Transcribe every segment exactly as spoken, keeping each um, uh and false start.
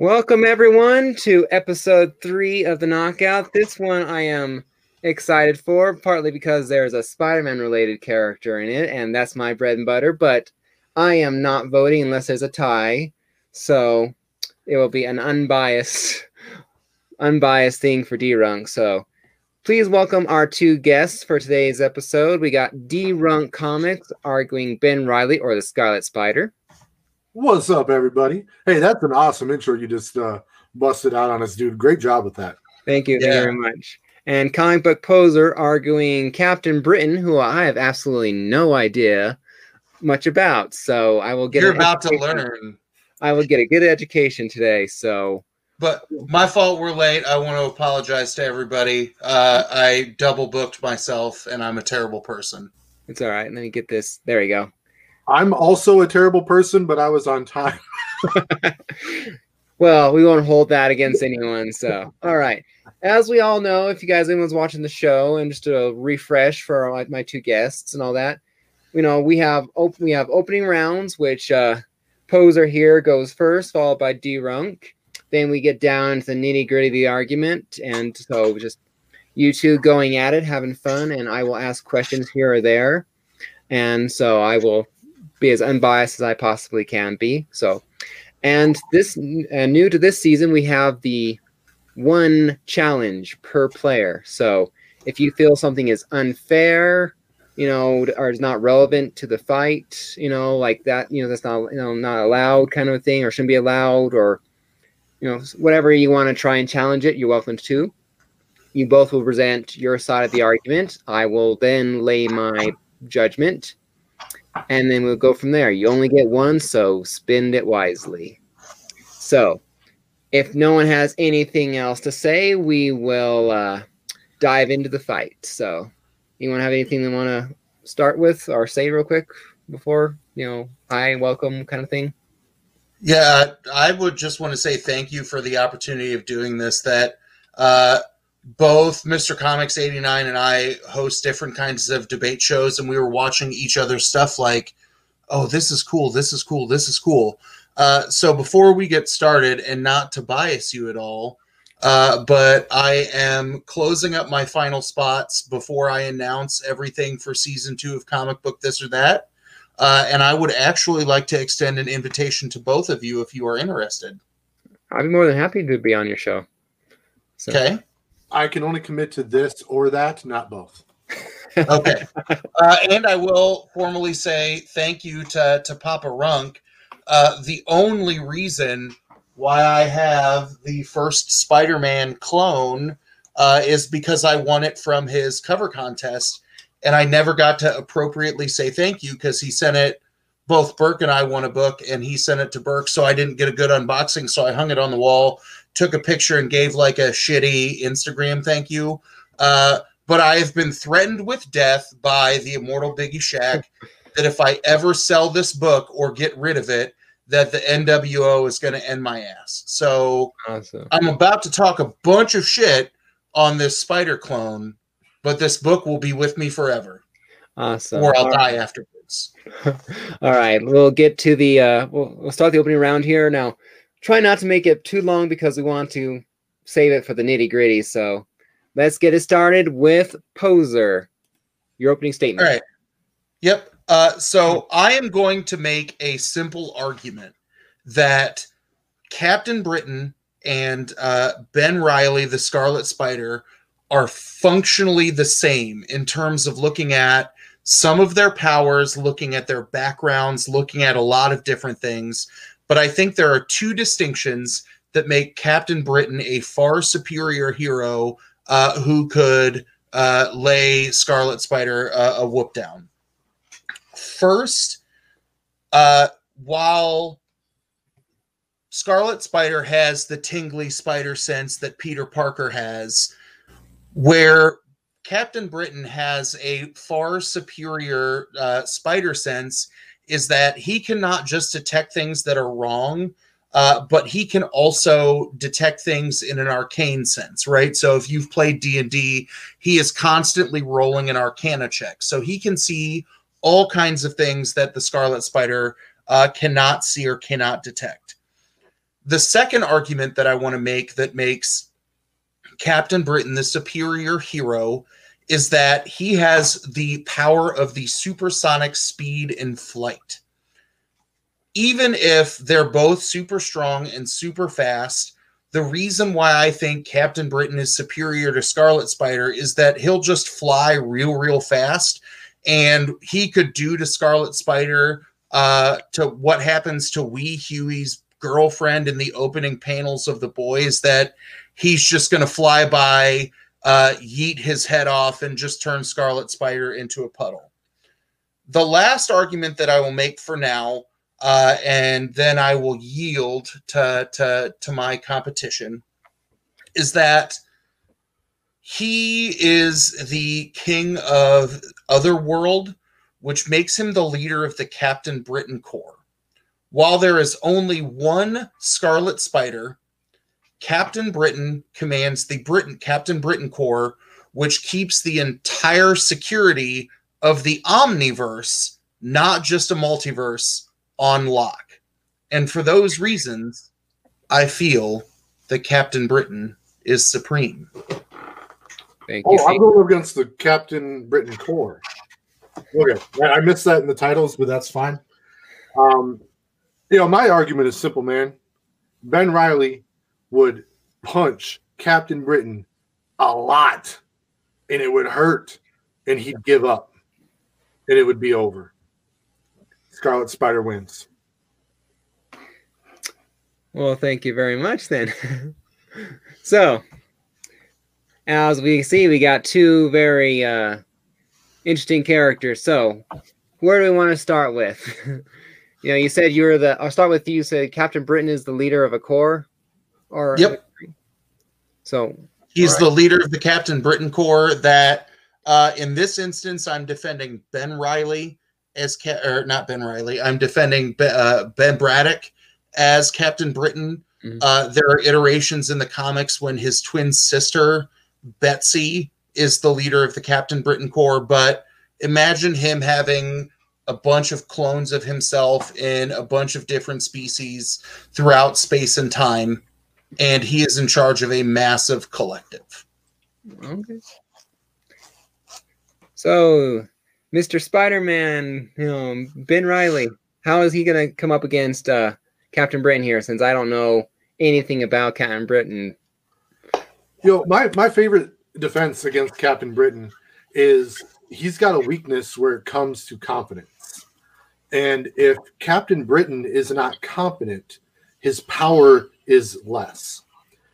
Welcome, everyone, to episode three of The Knockout. This one I am excited for, partly because there's a Spider-Man-related character in it, and that's my bread and butter, but I am not voting unless there's a tie, so it will be an unbiased, unbiased thing for D-Runk. So please welcome our two guests for today's episode. We got D-Runk Comics arguing Ben Reilly, or the Scarlet Spider. What's up, everybody? Hey, that's an awesome intro you just uh, busted out on us, dude. Great job with that. Thank you yeah. very much. And Comic Book Poser arguing Captain Britain, who I have absolutely no idea much about. So I will get. You're about education. to learn. I will get a good education today. So, but my fault. We're late. I want to apologize to everybody. Uh, I double booked myself, and I'm a terrible person. It's all right. Let me get this. There we go. I'm also a terrible person, but I was on time. Well, we won't hold that against anyone. So, all right. As we all know, if you guys, anyone's watching the show, and just a refresh for my, my two guests and all that, you know, we have op- we have opening rounds, which uh, Poser here goes first, followed by D-Runk. Then we get down to the nitty gritty of the argument, and so just you two going at it, having fun, and I will ask questions here or there, and so I will be as unbiased as I possibly can be. So, and this uh, new to this season, we have the one challenge per player. So if you feel something is unfair, you know, or is not relevant to the fight, you know, like that, you know, that's not, you know, not allowed kind of a thing, or shouldn't be allowed, or, you know, whatever you want to try and challenge it, you're welcome to. You both will present your side of the argument. I will then lay my judgment, and then we'll go from there. You only get one, so spend it wisely. So if no one has anything else to say, we will uh, dive into the fight. So anyone have anything they want to start with or say real quick before, you know, I welcome kind of thing? Yeah, I would just want to say thank you for the opportunity of doing this, that uh, both Mister Comics eighty-nine and I host different kinds of debate shows, and we were watching each other's stuff like, oh, this is cool, this is cool, this is cool. Uh, so before we get started, and not to bias you at all, uh, but I am closing up my final spots before I announce everything for season two of Comic Book This or That. Uh, and I would actually like to extend an invitation to both of you if you are interested. I'd be more than happy to be on your show. So. Okay. I can only commit to this or that, not both. Okay. Uh, and I will formally say thank you to, to Papa Runk. Uh, the only reason why I have the first Spider-Man clone uh, is because I won it from his cover contest, and I never got to appropriately say thank you because he sent it, both Burke and I won a book, and he sent it to Burke, so I didn't get a good unboxing, so I hung it on the wall, took a picture, and gave like a shitty Instagram thank you. Uh, but I have been threatened with death by the immortal Biggie Shack that if I ever sell this book or get rid of it, that the N W O is going to end my ass. So awesome. I'm about to talk a bunch of shit on this spider clone, but this book will be with me forever. Awesome. Or I'll All die right. afterwards. All right. We'll get to the, uh, we'll, we'll start the opening round here now. Try not to make it too long because we want to save it for the nitty gritty. So let's get it started with Poser. Your opening statement. All right. Yep. Uh, so I am going to make a simple argument that Captain Britain and uh, Ben Reilly, the Scarlet Spider, are functionally the same in terms of looking at some of their powers, looking at their backgrounds, looking at a lot of different things. But I think there are two distinctions that make Captain Britain a far superior hero uh, who could uh, lay Scarlet Spider uh, a whoop down. First, uh, while Scarlet Spider has the tingly spider sense that Peter Parker has, where Captain Britain has a far superior uh, spider sense is that he can not just detect things that are wrong, uh, but he can also detect things in an arcane sense, right? So if you've played D and D, he is constantly rolling an arcana check. So he can see all kinds of things that the Scarlet Spider uh, cannot see or cannot detect. The second argument that I want to make that makes Captain Britain the superior hero is that he has the power of the supersonic speed in flight. Even if they're both super strong and super fast, the reason why I think Captain Britain is superior to Scarlet Spider is that he'll just fly real, real fast, and he could do to Scarlet Spider uh, to what happens to Wee Huey's girlfriend in the opening panels of The Boys, that he's just going to fly by, uh, yeet his head off, and just turn Scarlet Spider into a puddle. The last argument that I will make for now, Uh, and then I will yield to, to, to my competition, is that he is the king of Otherworld, which makes him the leader of the Captain Britain Corps. While there is only one Scarlet Spider, Captain Britain commands the Britain, Captain Britain Corps, which keeps the entire security of the Omniverse, not just a multiverse, on lock. And for those reasons, I feel that Captain Britain is supreme. Thank you. Oh, I'm going against the Captain Britain Corps. Okay, I missed that in the titles, but that's fine. Um, you know, my argument is simple, man. Ben Reilly would punch Captain Britain a lot, and it would hurt, and he'd give up, and it would be over. Scarlet Spider wins. Well, thank you very much then. So, as we see, we got two very uh, interesting characters. So, where do we want to start with? You know, you said you were the... I'll start with you. You said Captain Britain is the leader of a corps? Or yep. So, he's right. The leader of the Captain Britain Corps that, uh, in this instance, I'm defending Ben Reilly. As Ca or not Ben Reilly, I'm defending Be uh, Ben Braddock as Captain Britain. Mm-hmm. Uh, there are iterations in the comics when his twin sister Betsy is the leader of the Captain Britain Corps. But imagine him having a bunch of clones of himself in a bunch of different species throughout space and time, and he is in charge of a massive collective. Okay. So, Mister Spider-Man, you know, Ben Reilly, how is he going to come up against uh, Captain Britain here, since I don't know anything about Captain Britain? You know, my, my favorite defense against Captain Britain is he's got a weakness where it comes to confidence. And if Captain Britain is not confident, his power is less.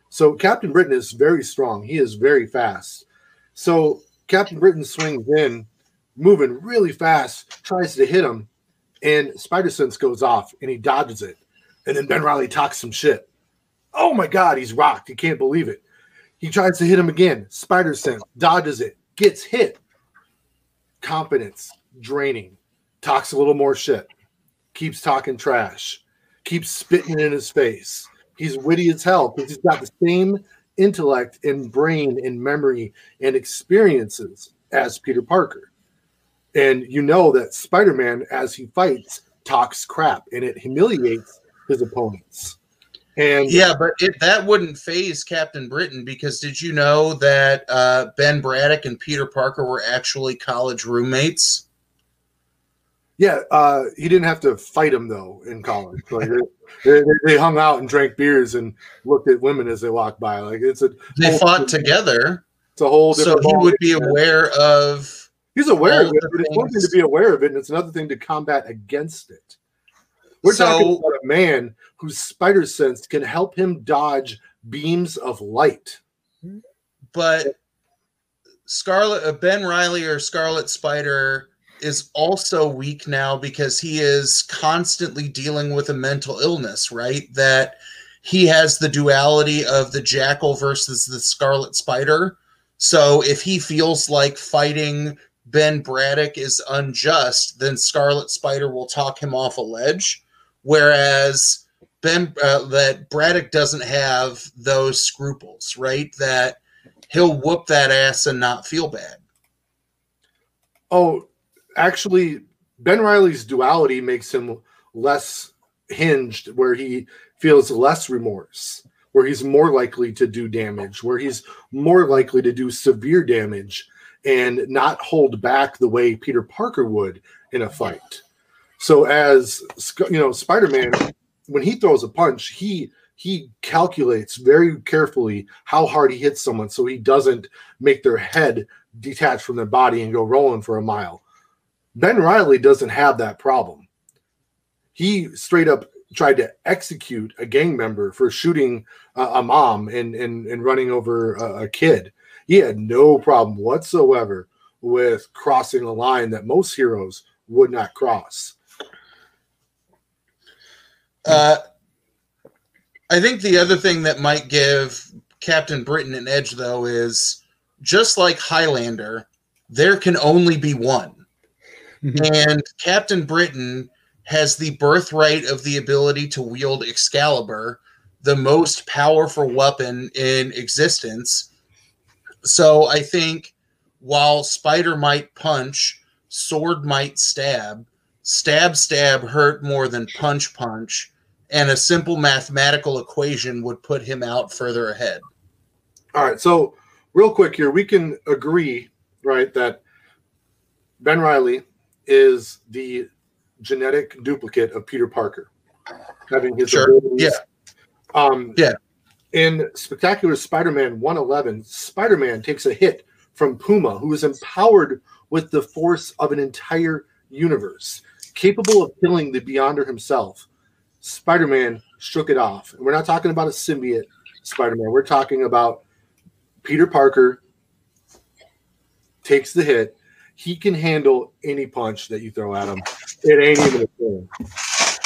So Captain Britain is very strong. He is very fast. So Captain Britain swings in, moving really fast, tries to hit him, and Spider-Sense goes off, and he dodges it. And then Ben Reilly talks some shit. Oh, my God, he's rocked. He can't believe it. He tries to hit him again. Spider-Sense dodges it, gets hit. Confidence draining. Talks a little more shit. Keeps talking trash. Keeps spitting in his face. He's witty as hell because he's got the same intellect and brain and memory and experiences as Peter Parker. And you know that Spider-Man, as he fights, talks crap, and it humiliates his opponents. And yeah, but it, that wouldn't faze Captain Britain, because did you know that uh, Ben Braddock and Peter Parker were actually college roommates? Yeah, uh, he didn't have to fight him, though, in college. Like, they, they hung out and drank beers and looked at women as they walked by. Like, it's a they fought together. It's a whole different. So he would be aware of... He's aware of it, but it's one thing to be aware of it, and it's another thing to combat against it. We're so, talking about a man whose spider sense can help him dodge beams of light. But Scarlet, uh, Ben Reilly or Scarlet Spider is also weak now because he is constantly dealing with a mental illness, right? That he has the duality of the Jackal versus the Scarlet Spider. So if he feels like fighting Ben Braddock is unjust, then Scarlet Spider will talk him off a ledge, whereas Ben uh, that Braddock doesn't have those scruples, right? That he'll whoop that ass and not feel bad. Oh, actually, Ben Reilly's duality makes him less hinged, where he feels less remorse, where he's more likely to do damage, where he's more likely to do severe damage and not hold back the way Peter Parker would in a fight. So as, you know, Spider-Man, when he throws a punch, he he calculates very carefully how hard he hits someone so he doesn't make their head detach from their body and go rolling for a mile. Ben Reilly doesn't have that problem. He straight up tried to execute a gang member for shooting a, a mom and, and, and running over a, a kid. He had no problem whatsoever with crossing a line that most heroes would not cross. Uh, I think the other thing that might give Captain Britain an edge, though, is just like Highlander, there can only be one. And Captain Britain has the birthright of the ability to wield Excalibur, the most powerful weapon in existence. So I think while Spider might punch, sword might stab, stab, stab hurt more than punch, punch. And a simple mathematical equation would put him out further ahead. All right, so real quick here, we can agree, right, that Ben Reilly is the genetic duplicate of Peter Parker, having his sure. abilities. Yeah. Um, yeah. In Spectacular Spider-Man one eleven, Spider-Man takes a hit from Puma, who is empowered with the force of an entire universe, capable of killing the Beyonder himself. Spider-Man shook it off. And we're not talking about a symbiote Spider-Man. We're talking about Peter Parker takes the hit. He can handle any punch that you throw at him. It ain't even a thing.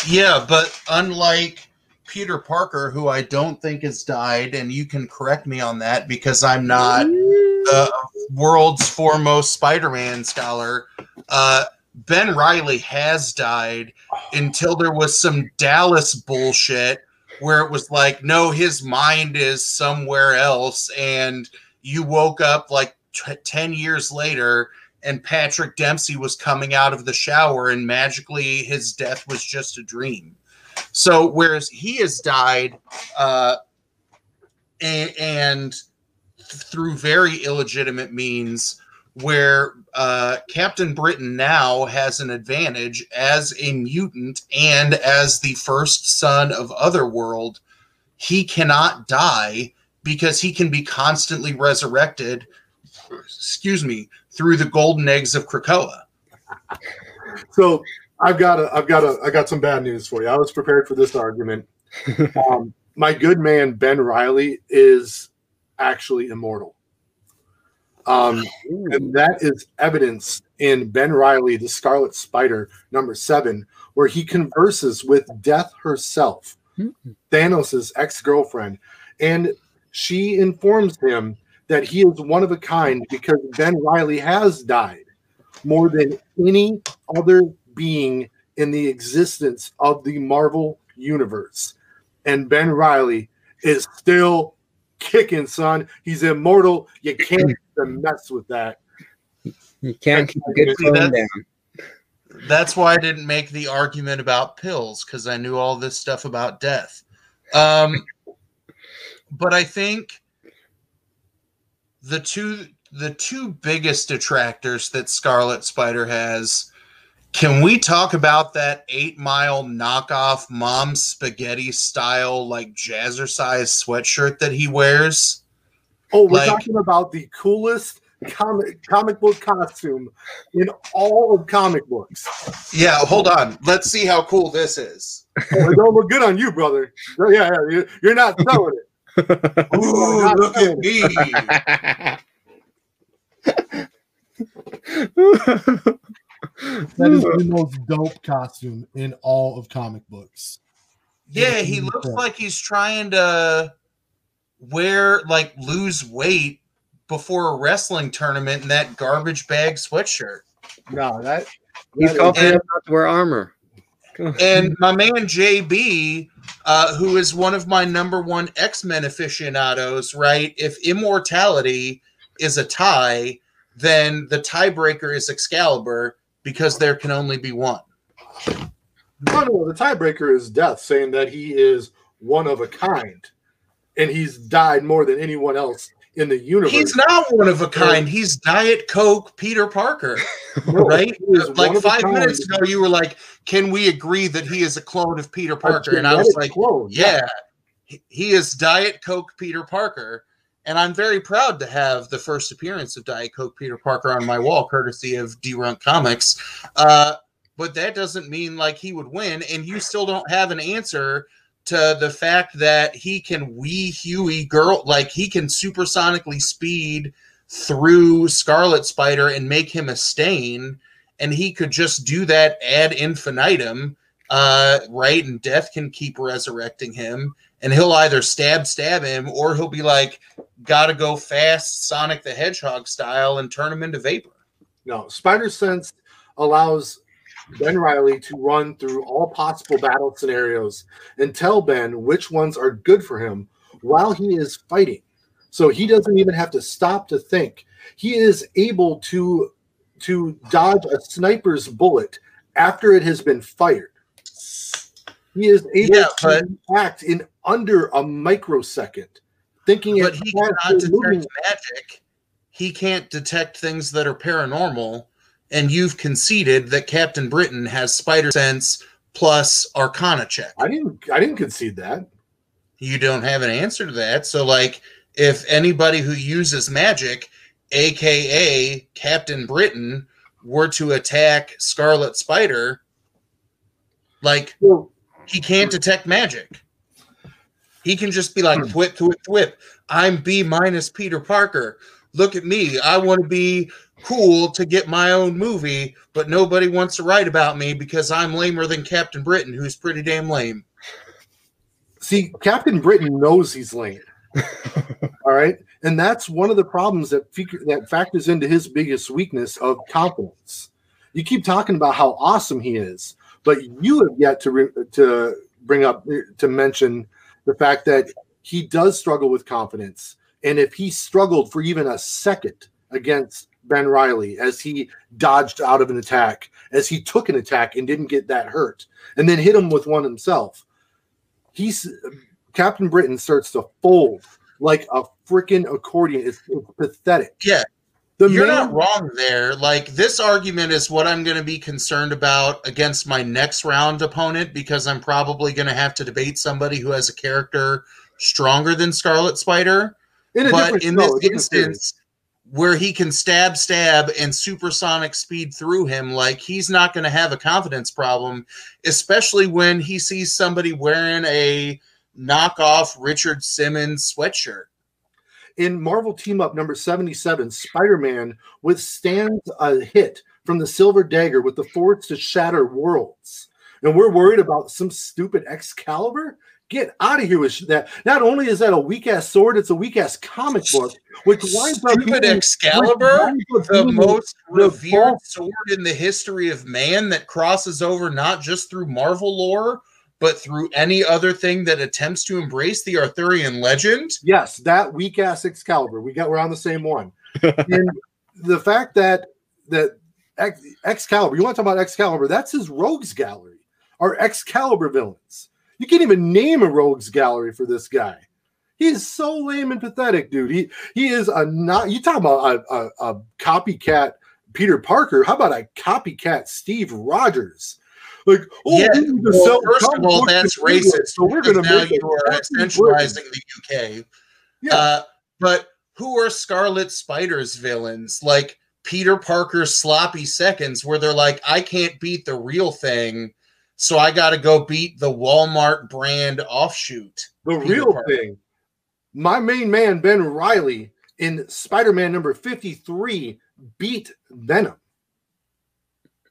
Yeah, but unlike Peter Parker, who I don't think has died, and you can correct me on that because I'm not the world's foremost Spider-Man scholar, uh, Ben Reilly has died until there was some Dallas bullshit where it was like, no, his mind is somewhere else. And you woke up like t- ten years later and Patrick Dempsey was coming out of the shower and magically his death was just a dream. So whereas he has died uh, and, and th- through very illegitimate means, where uh, Captain Britain now has an advantage as a mutant and as the first son of Otherworld, he cannot die because he can be constantly resurrected, excuse me, through the golden eggs of Krakoa. So I've got a, I've got a, I got some bad news for you. I was prepared for this argument. um, my good man Ben Reilly is actually immortal. Um, and that is evidence in Ben Reilly, the Scarlet Spider, number seven, where he converses with Death herself, mm-hmm. Thanos' ex-girlfriend, and she informs him that he is one of a kind because Ben Reilly has died more than any other being in the existence of the Marvel Universe. And Ben Reilly is still kicking, son. He's immortal. You can't mess with that. You can't keep a good phone down. That's why I didn't make the argument about pills, because I knew all this stuff about death. Um, but I think the two the two biggest detractors that Scarlet Spider has. Can we talk about that eight mile knockoff mom spaghetti style, like jazzercise sweatshirt that he wears? Oh, we're like, talking about the coolest comic comic book costume in all of comic books. Yeah, hold on. Let's see how cool this is. Oh, it don't look good on you, brother. Yeah, yeah you're not selling it. Ooh, look at me. That is the most dope costume in all of comic books. Yeah, he looks like he's trying to wear, like, lose weight before a wrestling tournament in that garbage bag sweatshirt. No, that, that he's confident about to wear armor. And my man J B, uh, who is one of my number one X-Men aficionados, right? If immortality is a tie, then the tiebreaker is Excalibur. Because there can only be one. No, no, the tiebreaker is death, saying that he is one of a kind, and he's died more than anyone else in the universe. He's not one of a kind. He's Diet Coke Peter Parker, right? Like five minutes ago, you were like, can we agree that he is a clone of Peter Parker? And I was like, clone, yeah, yeah, he is Diet Coke Peter Parker. And I'm very proud to have the first appearance of Diet Coke Peter Parker on my wall, courtesy of D-Runk Comics. Uh, but that doesn't mean like he would win. And you still don't have an answer to the fact that he can wee Huey girl, like he can supersonically speed through Scarlet Spider and make him a stain. And he could just do that ad infinitum, uh, right? And death can keep resurrecting him. And he'll either stab, stab him, or he'll be like, gotta go fast, Sonic the Hedgehog style, and turn him into vapor. No, Spider-Sense allows Ben Reilly to run through all possible battle scenarios and tell Ben which ones are good for him while he is fighting. So he doesn't even have to stop to think. He is able to, to dodge a sniper's bullet after it has been fired. He is able yeah, but, to act in under a microsecond. Thinking but he cannot detect moving. magic. He can't detect things that are paranormal. And you've conceded that Captain Britain has spider sense plus Arcana check. I didn't. I didn't concede that. You don't have an answer to that. So, like, if anybody who uses magic, aka Captain Britain, were to attack Scarlet Spider, like. Well, he can't detect magic. He can just be like, whip, whip, whip. I'm B minus Peter Parker. Look at me. I want to be cool to get my own movie, but nobody wants to write about me because I'm lamer than Captain Britain, who's pretty damn lame. See, Captain Britain knows he's lame. All right? And that's one of the problems that that factors into his biggest weakness of confidence. You keep talking about how awesome he is, but you have yet to re to bring up to mention the fact that he does struggle with confidence, and if he struggled for even a second against Ben Reilly as he dodged out of an attack, as he took an attack and didn't get that hurt, and then hit him with one himself, he's Captain Britain starts to fold like a freaking accordion. It's, it's pathetic. Yeah. The You're not wrong there. Like, this argument is what I'm going to be concerned about against my next round opponent, because I'm probably going to have to debate somebody who has a character stronger than Scarlet Spider. In but in no, this instance, theory. where he can stab, stab, and supersonic speed through him, like, he's not going to have a confidence problem, especially when he sees somebody wearing a knockoff Richard Simmons sweatshirt. In Marvel Team-Up number seventy-seven, Spider-Man withstands a hit from the Silver Dagger with the force to shatter worlds. And we're worried about some stupid Excalibur? Get out of here with that. Not only is that a weak-ass sword, it's a weak-ass comic book. Which winds stupid up Excalibur? The most revered sword in the history of man that crosses over not just through Marvel lore, but through any other thing that attempts to embrace the Arthurian legend? Yes, that weak-ass Excalibur. We got, we're on the same one. And the fact that, that Excalibur, you want to talk about Excalibur, that's his rogues gallery, our Excalibur villains. You can't even name a rogues gallery for this guy. He is so lame and pathetic, dude. He he is a not, you talk about a, a, a copycat Peter Parker. How about a copycat Steve Rogers? Like, oh, yeah. well, first of all, that's racist. So we're going to now you are essentializing the U K. Yeah. Uh, but who are Scarlet Spider's villains? Like Peter Parker's sloppy seconds, where they're like, I can't beat the real thing, so I got to go beat the Walmart brand offshoot. The Peter real Parker. thing. My main man, Ben Reilly, in Spider-Man number fifty-three, beat Venom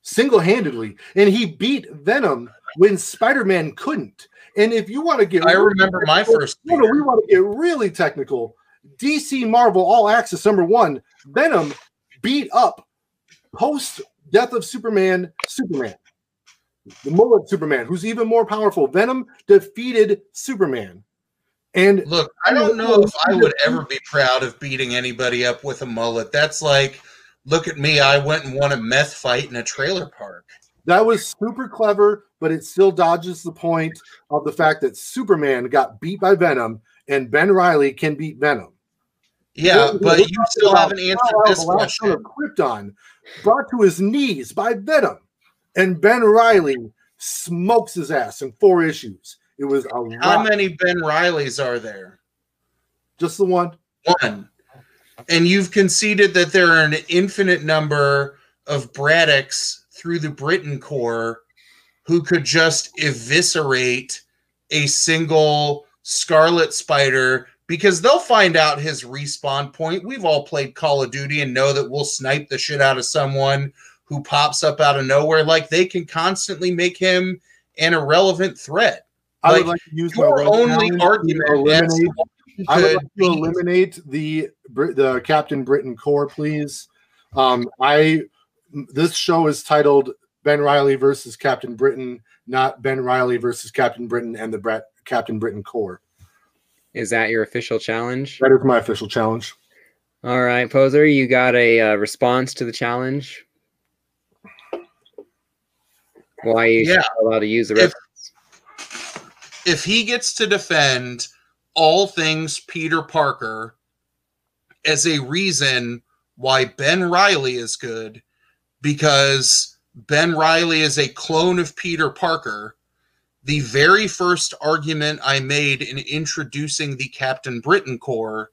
single-handedly, and he beat Venom when Spider-Man couldn't. And if you want to get, I remember my first. No, no, we want to get really technical. D C Marvel All Access number one, Venom beat up post death of Superman, Superman, the mullet Superman, who's even more powerful. Venom defeated Superman. And look, I don't know if I would ever be proud of beating anybody up with a mullet. That's like, look at me, I went and won a meth fight in a trailer park. That was super clever, but it still dodges the point of the fact that Superman got beat by Venom and Ben Reilly can beat Venom. Yeah, we're, but we're you still haven't answered this question. Of Krypton brought to his knees by Venom, and Ben Reilly smokes his ass in four issues. It was a lot. How many Ben Reillys are there? Just the one. One. And you've conceded that there are an infinite number of Braddocks through the Britain Corps who could just eviscerate a single Scarlet Spider, because they'll find out his respawn point. We've all played Call of Duty and know that we'll snipe the shit out of someone who pops up out of nowhere. Like, they can constantly make him an irrelevant threat. I like, would like to use your only argument. Eliminate, I would like to eliminate the the Captain Britain Corps, please. Um, I this show is titled Ben Reilly versus Captain Britain, not Ben Reilly versus Captain Britain and the Bra- Captain Britain Corps. Is that your official challenge? That is my official challenge. All right, Poser, you got a uh, response to the challenge? Why you yeah. allowed to use the reference? If, if he gets to defend all things Peter Parker as a reason why Ben Reilly is good, because Ben Reilly is a clone of Peter Parker, the very first argument I made in introducing the Captain Britain Corps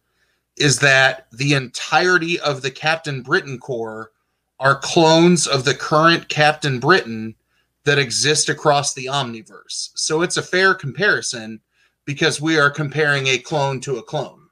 is that the entirety of the Captain Britain Corps are clones of the current Captain Britain that exist across the Omniverse. So it's a fair comparison because we are comparing a clone to a clone.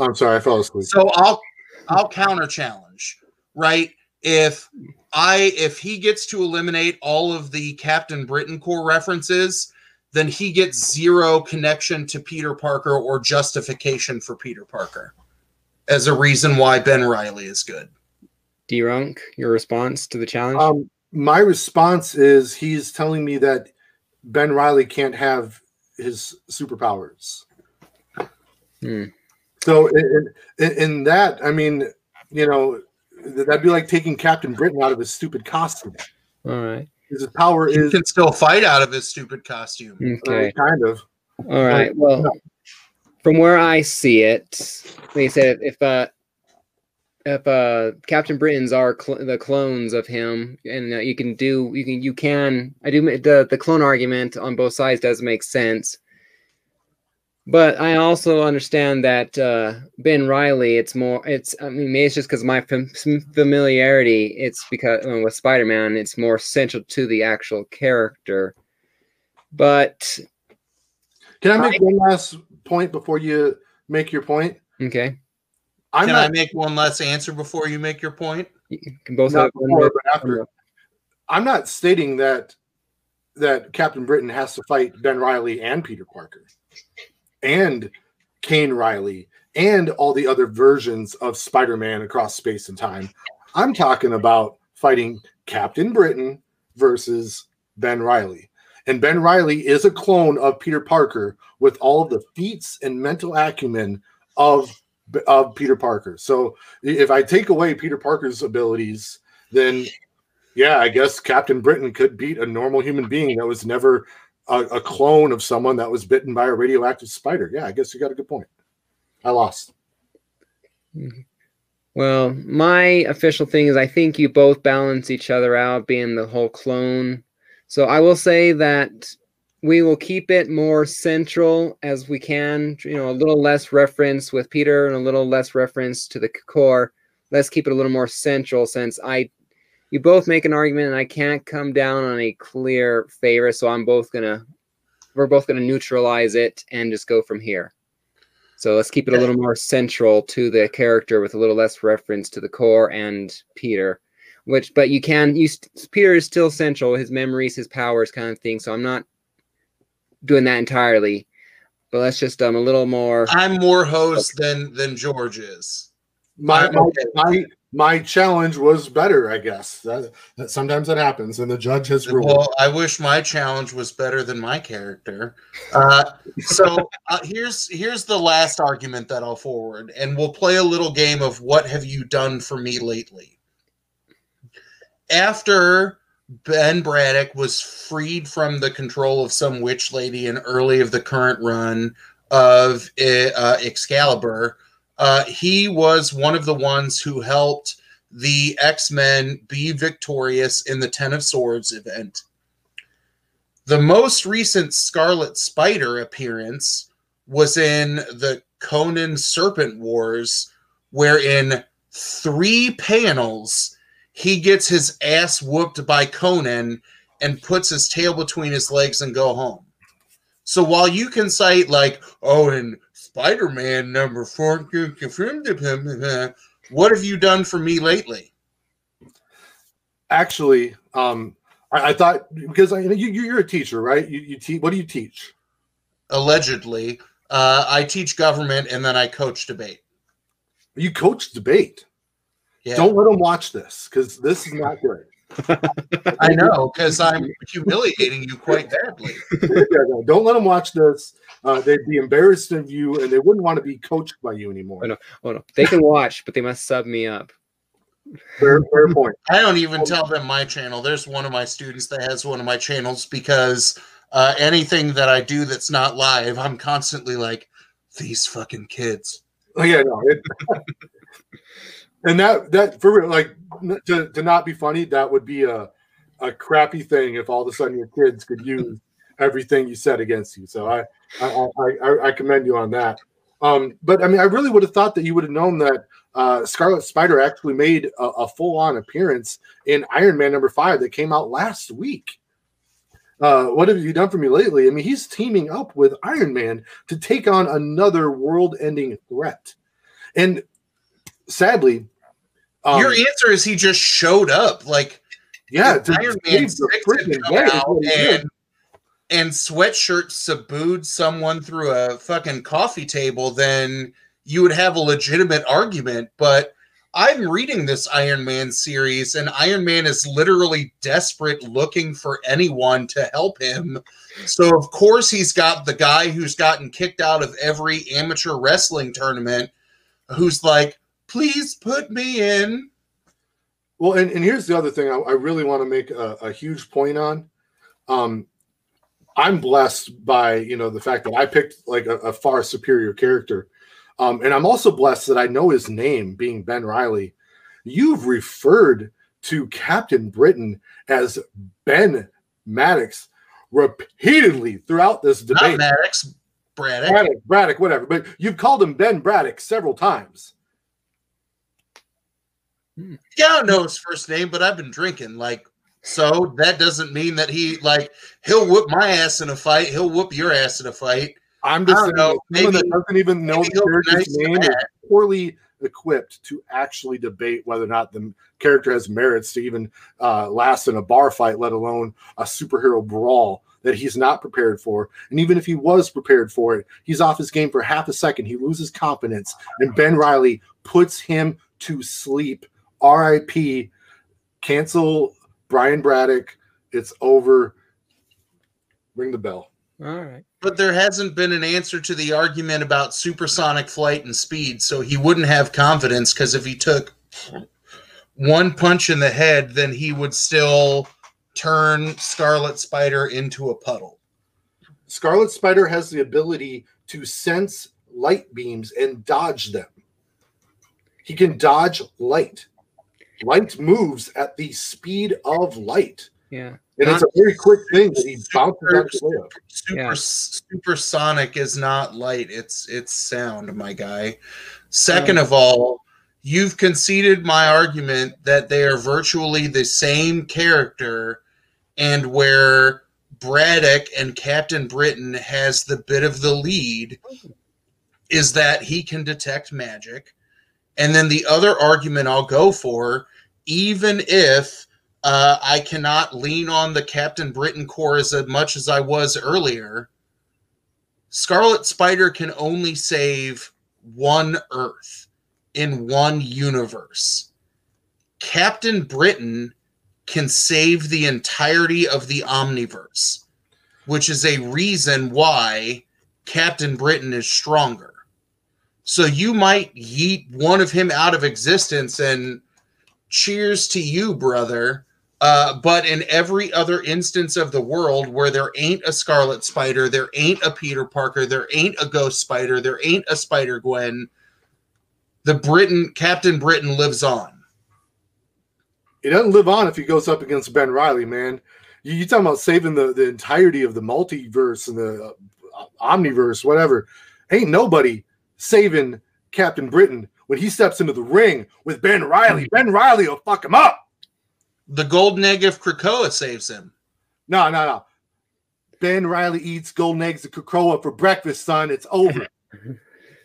I'm sorry, I fell asleep. So I'll I'll counter challenge, right? If I if he gets to eliminate all of the Captain Britain Corps references, then he gets zero connection to Peter Parker or justification for Peter Parker as a reason why Ben Reilly is good. D-Runk, your response to the challenge? Um, my response is he's telling me that Ben Reilly can't have his superpowers. Hmm. So in, in, in that, I mean, you know, that'd be like taking Captain Britain out of his stupid costume. All right. His power he is... He can still fight out of his stupid costume. Okay. Uh, kind of. All right. Like, well, no. From where I see it, they said if uh, if uh, Captain Britain's are cl- the clones of him, and uh, you can do, you can, you can, I do, the, the clone argument on both sides does make sense. But I also understand that uh, Ben Reilly, it's more, it's, I mean, maybe it's just because of my fam- familiarity, it's because uh, with Spider-Man, it's more central to the actual character. But. Can I make I, one last point before you make your point? Okay. I'm can not, I make one last answer before you make your point? You can both have one before, but after. I'm not stating that that Captain Britain has to fight Ben Reilly and Peter Parker and Kane Reilly and all the other versions of Spider-Man across space and time. I'm talking about fighting Captain Britain versus Ben Reilly. And Ben Reilly is a clone of Peter Parker with all of the feats and mental acumen of, of Peter Parker. So if I take away Peter Parker's abilities, then yeah, I guess Captain Britain could beat a normal human being that was never A, a clone of someone that was bitten by a radioactive spider. Yeah, I guess you got a good point. I lost. Well, my official thing is I think you both balance each other out being the whole clone. So I will say that we will keep it more central as we can, you know, a little less reference with Peter and a little less reference to the core. Let's keep it a little more central since I You both make an argument, and I can't come down on a clear favor. So I'm both gonna, we're both gonna neutralize it and just go from here. So let's keep it a little more central to the character, with a little less reference to the core and Peter. Which, but you can, you Peter is still central, his memories, his powers, kind of thing. So I'm not doing that entirely, but let's just um a little more. I'm more host okay. than than George is. My my. my My challenge was better, I guess. That, that sometimes that happens, and the judge has ruled. Well, I wish my challenge was better than my character. Uh, so uh, here's here's the last argument that I'll forward, and we'll play a little game of what have you done for me lately. After Ben Braddock was freed from the control of some witch lady in early of the current run of uh, Excalibur. Uh, he was one of the ones who helped the X-Men be victorious in the Ten of Swords event. The most recent Scarlet Spider appearance was in the Conan Serpent Wars, where in three panels, he gets his ass whooped by Conan and puts his tail between his legs and go home. So while you can cite like, oh, and Spider-Man number four, what have you done for me lately? Actually, um, I, I thought, because I, you, you're a teacher, right? You, you teach. What do you teach? Allegedly, uh, I teach government and then I coach debate. You coach debate. Yeah. Don't let them watch this, because this is not good. I know, because I'm humiliating you quite badly. Yeah, no, don't let them watch this. Uh, they'd be embarrassed of you, and they wouldn't want to be coached by you anymore. Oh, no. Oh, no. They can watch, but they must sub me up. Fair, fair point. I don't even oh. tell them my channel. There's one of my students that has one of my channels, because uh, anything that I do that's not live, I'm constantly like, these fucking kids. Oh, yeah, no. It, and that, that for real, like, to, to not be funny, that would be a, a crappy thing if all of a sudden your kids could use everything you said against you. So I I, I, I commend you on that. Um, but, I mean, I really would have thought that you would have known that uh, Scarlet Spider actually made a, a full-on appearance in Iron Man number five that came out last week. Uh, what have you done for me lately? I mean, he's teaming up with Iron Man to take on another world-ending threat. And sadly... Um, your answer is he just showed up. Like, yeah, Iron Man six had come out and, and Sweatshirt subdued someone through a fucking coffee table, then you would have a legitimate argument. But I'm reading this Iron Man series, and Iron Man is literally desperate, looking for anyone to help him. So, of course, he's got the guy who's gotten kicked out of every amateur wrestling tournament who's like, please put me in. Well, and, and here's the other thing I, I really want to make a, a huge point on. Um, I'm blessed by, you know, the fact that I picked like a, a far superior character. Um, and I'm also blessed that I know his name, being Ben Reilly. You've referred to Captain Britain as Ben Maddox repeatedly throughout this debate. Not Maddox, Braddock. Braddock, Braddock, whatever. But you've called him Ben Braddock several times. Yeah, I don't know his first name, but I've been drinking. Like, so that doesn't mean that he, like, he'll whoop my ass in a fight. He'll whoop your ass in a fight. I'm just I don't saying, know. Maybe, someone that doesn't even know the character's name is poorly equipped to actually debate whether or not the character has merits to even uh, last in a bar fight, let alone a superhero brawl that he's not prepared for. And even if he was prepared for it, he's off his game for half a second. He loses confidence, and Ben Reilly puts him to sleep. R I P Cancel Brian Braddock. It's over. Ring the bell. All right. But there hasn't been an answer to the argument about supersonic flight and speed, so he wouldn't have confidence, because if he took one punch in the head, then he would still turn Scarlet Spider into a puddle. Scarlet Spider has the ability to sense light beams and dodge them. He can dodge light. Light moves at the speed of light. Yeah. And not it's a very quick thing that he bounces up. Super, yeah. Supersonic is not light. It's it's sound, my guy. Second um, of all, you've conceded my argument that they are virtually the same character, and where Braddock and Captain Britain has the bit of the lead is that he can detect magic. And then the other argument I'll go for, even if... Uh, I cannot lean on the Captain Britain Corps as much as I was earlier. Scarlet Spider can only save one Earth in one universe. Captain Britain can save the entirety of the Omniverse, which is a reason why Captain Britain is stronger. So you might yeet one of him out of existence and cheers to you, brother. Uh, but in every other instance of the world where there ain't a Scarlet Spider, there ain't a Peter Parker, there ain't a Ghost Spider, there ain't a Spider-Gwen, the Britain, Captain Britain lives on. It doesn't live on if he goes up against Ben Reilly, man. You, you're talking about saving the, the entirety of the multiverse and the uh, omniverse, whatever. Ain't nobody saving Captain Britain when he steps into the ring with Ben Reilly. Ben Reilly will fuck him up. The golden egg of Krakoa saves him. No, no, no. Ben Reilly eats golden eggs of Krakoa for breakfast, son. It's over.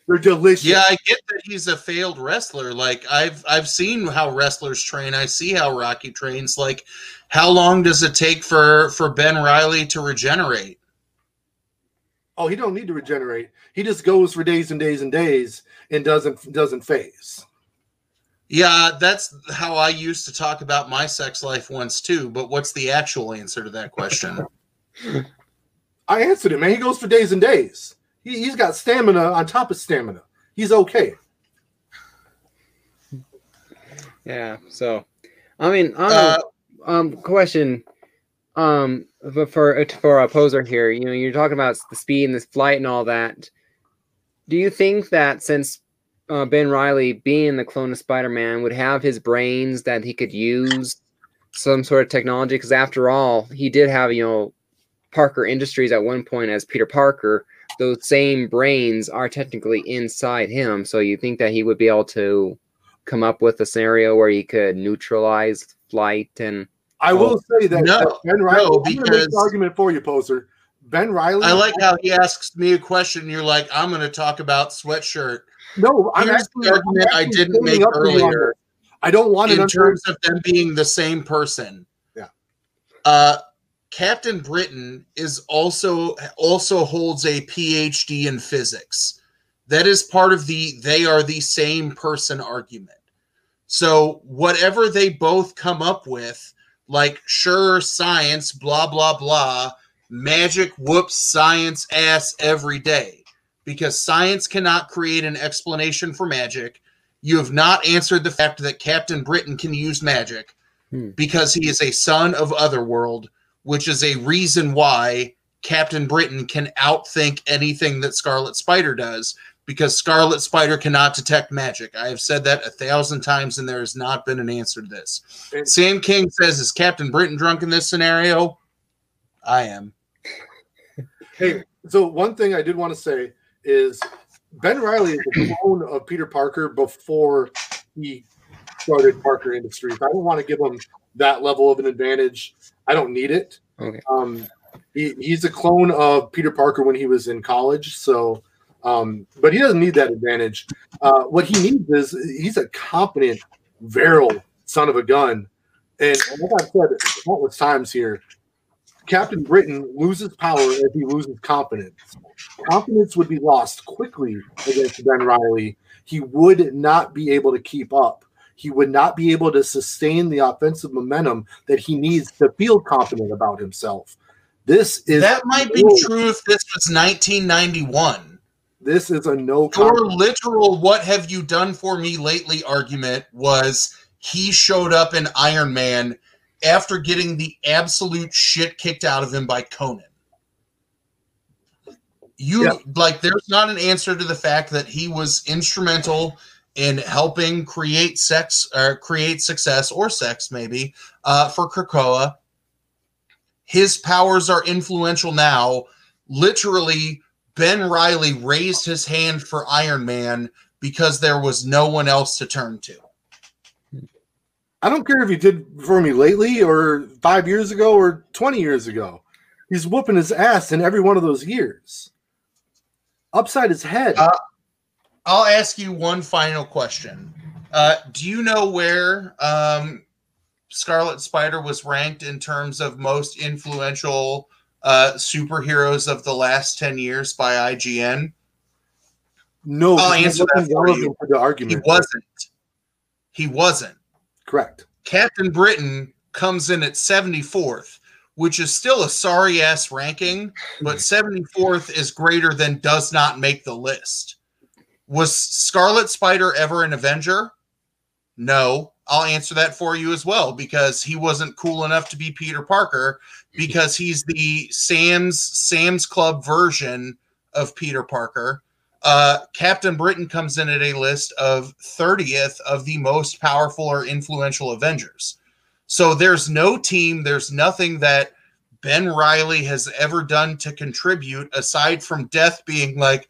They're delicious. Yeah, I get that he's a failed wrestler. Like, I've I've seen how wrestlers train. I see how Rocky trains. Like, how long does it take for, for Ben Reilly to regenerate? Oh, he don't need to regenerate. He just goes for days and days and days and doesn't doesn't phase. Yeah, that's how I used to talk about my sex life once, too. But what's the actual answer to that question? I answered it, man. He goes for days and days. He, he's got stamina on top of stamina. He's okay. Yeah, so, I mean, um, uh, um question um, for, for a poser here. You know, you're talking about the speed and the flight and all that. Do you think that since Uh, Ben Reilly, being the clone of Spider-Man, would have his brains that he could use some sort of technology? Because after all, he did have, you know, Parker Industries at one point as Peter Parker. Those same brains are technically inside him. So you think that he would be able to come up with a scenario where he could neutralize flight? And I will oh, say that no, Ben Reilly, no, because I'm gonna make an argument for you, poser. Ben Reilly. I like how he asks me a question. And you're like, I'm going to talk about sweatshirt. No, I'm here's actually, the argument I'm I didn't make earlier. I don't want it in terms of them being the same person. Yeah. Uh, Captain Britain is also also holds a P H D in physics. That is part of the they are the same person argument. So whatever they both come up with, like sure science, blah blah blah, magic, whoops, science ass every day. Because science cannot create an explanation for magic. You have not answered the fact that Captain Britain can use magic hmm. because he is a son of Otherworld, which is a reason why Captain Britain can outthink anything that Scarlet Spider does, because Scarlet Spider cannot detect magic. I have said that a thousand times, and there has not been an answer to this. Hey. Sam King says, is Captain Britain drunk in this scenario? I am. Hey, so one thing I did want to say is Ben Reilly is the clone of Peter Parker before he started Parker Industries. I don't want to give him that level of an advantage. I don't need it. Okay. Um, he, he's a clone of Peter Parker when he was in college, so um, but he doesn't need that advantage. Uh, what he needs is he's a competent, virile son of a gun. And like I've said countless times here, Captain Britain loses power as he loses confidence. Confidence would be lost quickly against Ben Reilly. He would not be able to keep up. He would not be able to sustain the offensive momentum that he needs to feel confident about himself. This is that might be true if this was nineteen ninety-one. This is a no. Your literal "What have you done for me lately?" argument was he showed up in Iron Man after getting the absolute shit kicked out of him by Conan. You yeah. like there's not an answer to the fact that he was instrumental in helping create sex or create success or sex maybe uh, for Krakoa. His powers are influential now. Literally, Ben Reilly raised his hand for Iron Man because there was no one else to turn to. I don't care if you did for me lately or five years ago or twenty years ago. He's whooping his ass in every one of those years. Upside his head. Uh, I'll ask you one final question. Uh, do you know where um, Scarlet Spider was ranked in terms of most influential uh, superheroes of the last ten years by I G N? No. I'll answer that for you. For the argument. He wasn't. He wasn't. Correct. Captain Britain comes in at seventy-fourth, which is still a sorry-ass ranking, but seventy-fourth is greater than does not make the list. Was Scarlet Spider ever an Avenger? No. I'll answer that for you as well, because he wasn't cool enough to be Peter Parker, because he's the Sam's Sam's Club version of Peter Parker. Uh, Captain Britain comes in at a list of thirtieth of the most powerful or influential Avengers. So there's no team, there's nothing that Ben Reilly has ever done to contribute aside from Death being like,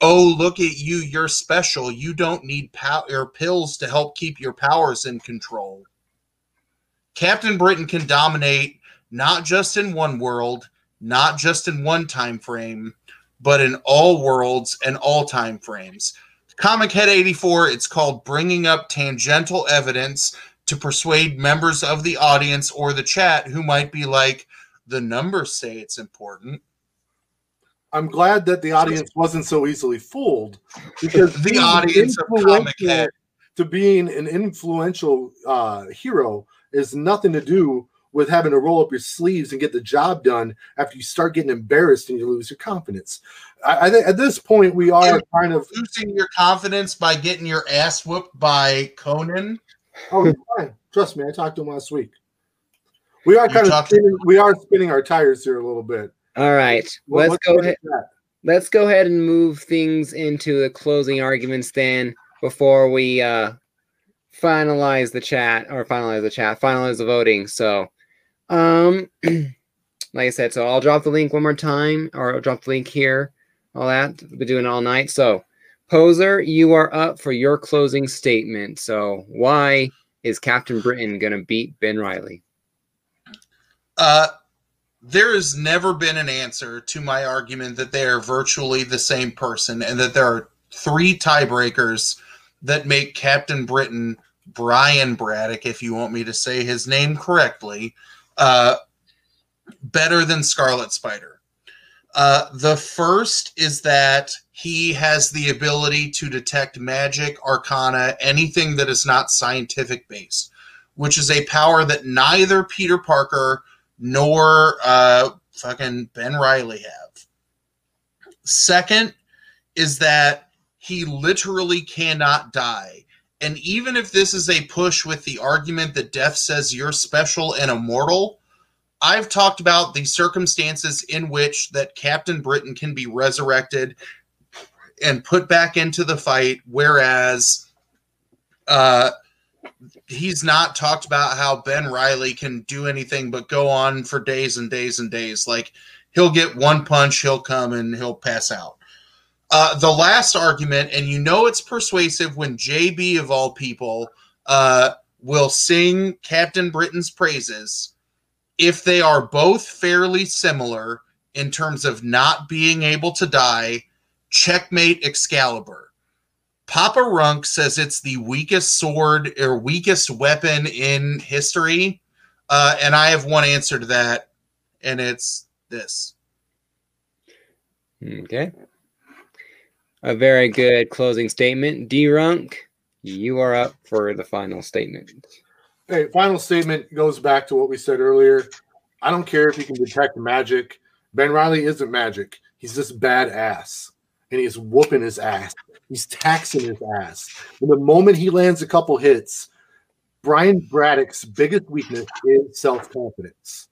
oh, look at you, you're special. You don't need pow- or pills to help keep your powers in control. Captain Britain can dominate not just in one world, not just in one time frame, but in all worlds and all time frames. Comic Head eighty-four, it's called Bringing Up Tangential Evidence to Persuade Members of the Audience or the Chat who might be like, the numbers say it's important. I'm glad that the audience wasn't so easily fooled, because the audience of Comic Head to being an influential uh, hero is nothing to do with having to roll up your sleeves and get the job done after you start getting embarrassed and you lose your confidence. I, I think at this point we are and kind of losing your confidence by getting your ass whooped by Conan. Oh, it's fine. Trust me, I talked to him last week. We are kind you of spinning, we are spinning our tires here a little bit. All right, well, let's go ahead. Let's go ahead and move things into the closing arguments then, before we uh, finalize the chat or finalize the chat, finalize the voting. So, um, like I said, so I'll drop the link one more time, or I'll drop the link here. All that we've been doing all night. So, Poser, you are up for your closing statement. So, why is Captain Britain gonna beat Ben Reilly? Uh. There has never been an answer to my argument that they are virtually the same person and that there are three tiebreakers that make Captain Britain Brian Braddock, if you want me to say his name correctly, uh, better than Scarlet Spider. Uh, the first is that he has the ability to detect magic, arcana, anything that is not scientific-based, which is a power that neither Peter Parker nor uh, fucking Ben Reilly have. Second is that he literally cannot die. And even if this is a push with the argument that death says you're special and immortal, I've talked about the circumstances in which that Captain Britain can be resurrected and put back into the fight, whereas uh, he's not talked about how Ben Reilly can do anything but go on for days and days and days. Like, he'll get one punch, he'll come, and he'll pass out. Uh, the last argument, and you know it's persuasive when J B, of all people, uh, will sing Captain Britain's praises if they are both fairly similar in terms of not being able to die, checkmate Excalibur. Papa Runk says it's the weakest sword or weakest weapon in history. Uh, and I have one answer to that, and it's this. Okay. A very good closing statement. D-Runk, you are up for the final statement. Hey, final statement goes back to what we said earlier. I don't care if he can detect magic. Ben Reilly isn't magic. He's just badass, and he's whooping his ass. He's taxing his ass. And the moment he lands a couple hits, Brian Braddock's biggest weakness is self-confidence.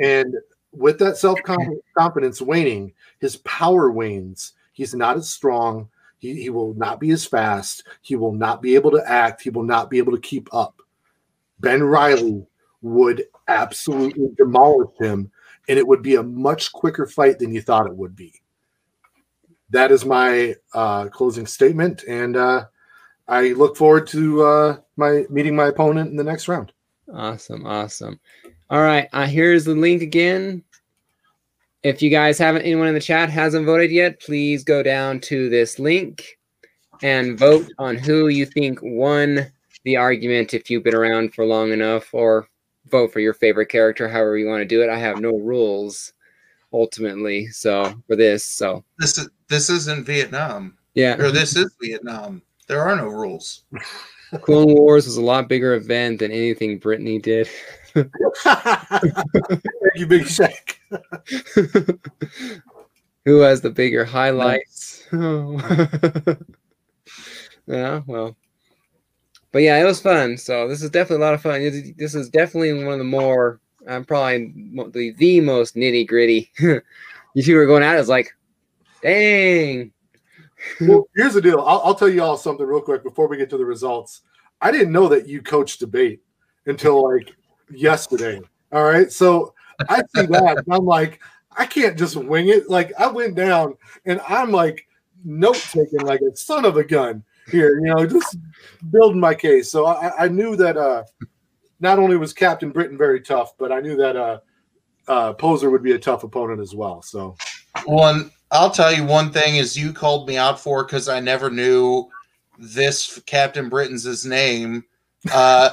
And with that self-confidence waning, his power wanes. He's not as strong. He, he will not be as fast. He will not be able to act. He will not be able to keep up. Ben Reilly would absolutely demolish him, and it would be a much quicker fight than you thought it would be. That is my uh, closing statement, and uh, I look forward to uh, my meeting my opponent in the next round. Awesome, awesome. All right, uh, here's the link again. If you guys haven't, anyone in the chat hasn't voted yet, please go down to this link and vote on who you think won the argument if you've been around for long enough, or vote for your favorite character, however you want to do it. I have no rules, ultimately, so for this. So this is this isn't Vietnam. Yeah. Or this is Vietnam. There are no rules. Clone Wars was a lot bigger event than anything Brittany did. Thank you, Biggie Shack. Who has the bigger highlights? Oh. Yeah, well. But yeah, it was fun. So this is definitely a lot of fun. This is definitely one of the more, I'm um, probably the, the most nitty gritty. You two were going at it, it's like, dang. Well, here's the deal. I'll, I'll tell you all something real quick before we get to the results. I didn't know that you coached debate until like yesterday. All right. So I see that. And I'm like, I can't just wing it. Like I went down and I'm like note taking like a son of a gun here, you know, just building my case. So I, I knew that uh, not only was Captain Britain very tough, but I knew that uh, uh, Poser would be a tough opponent as well. So one. I'll tell you one thing is you called me out for because I never knew this Captain Britain's his name. Uh,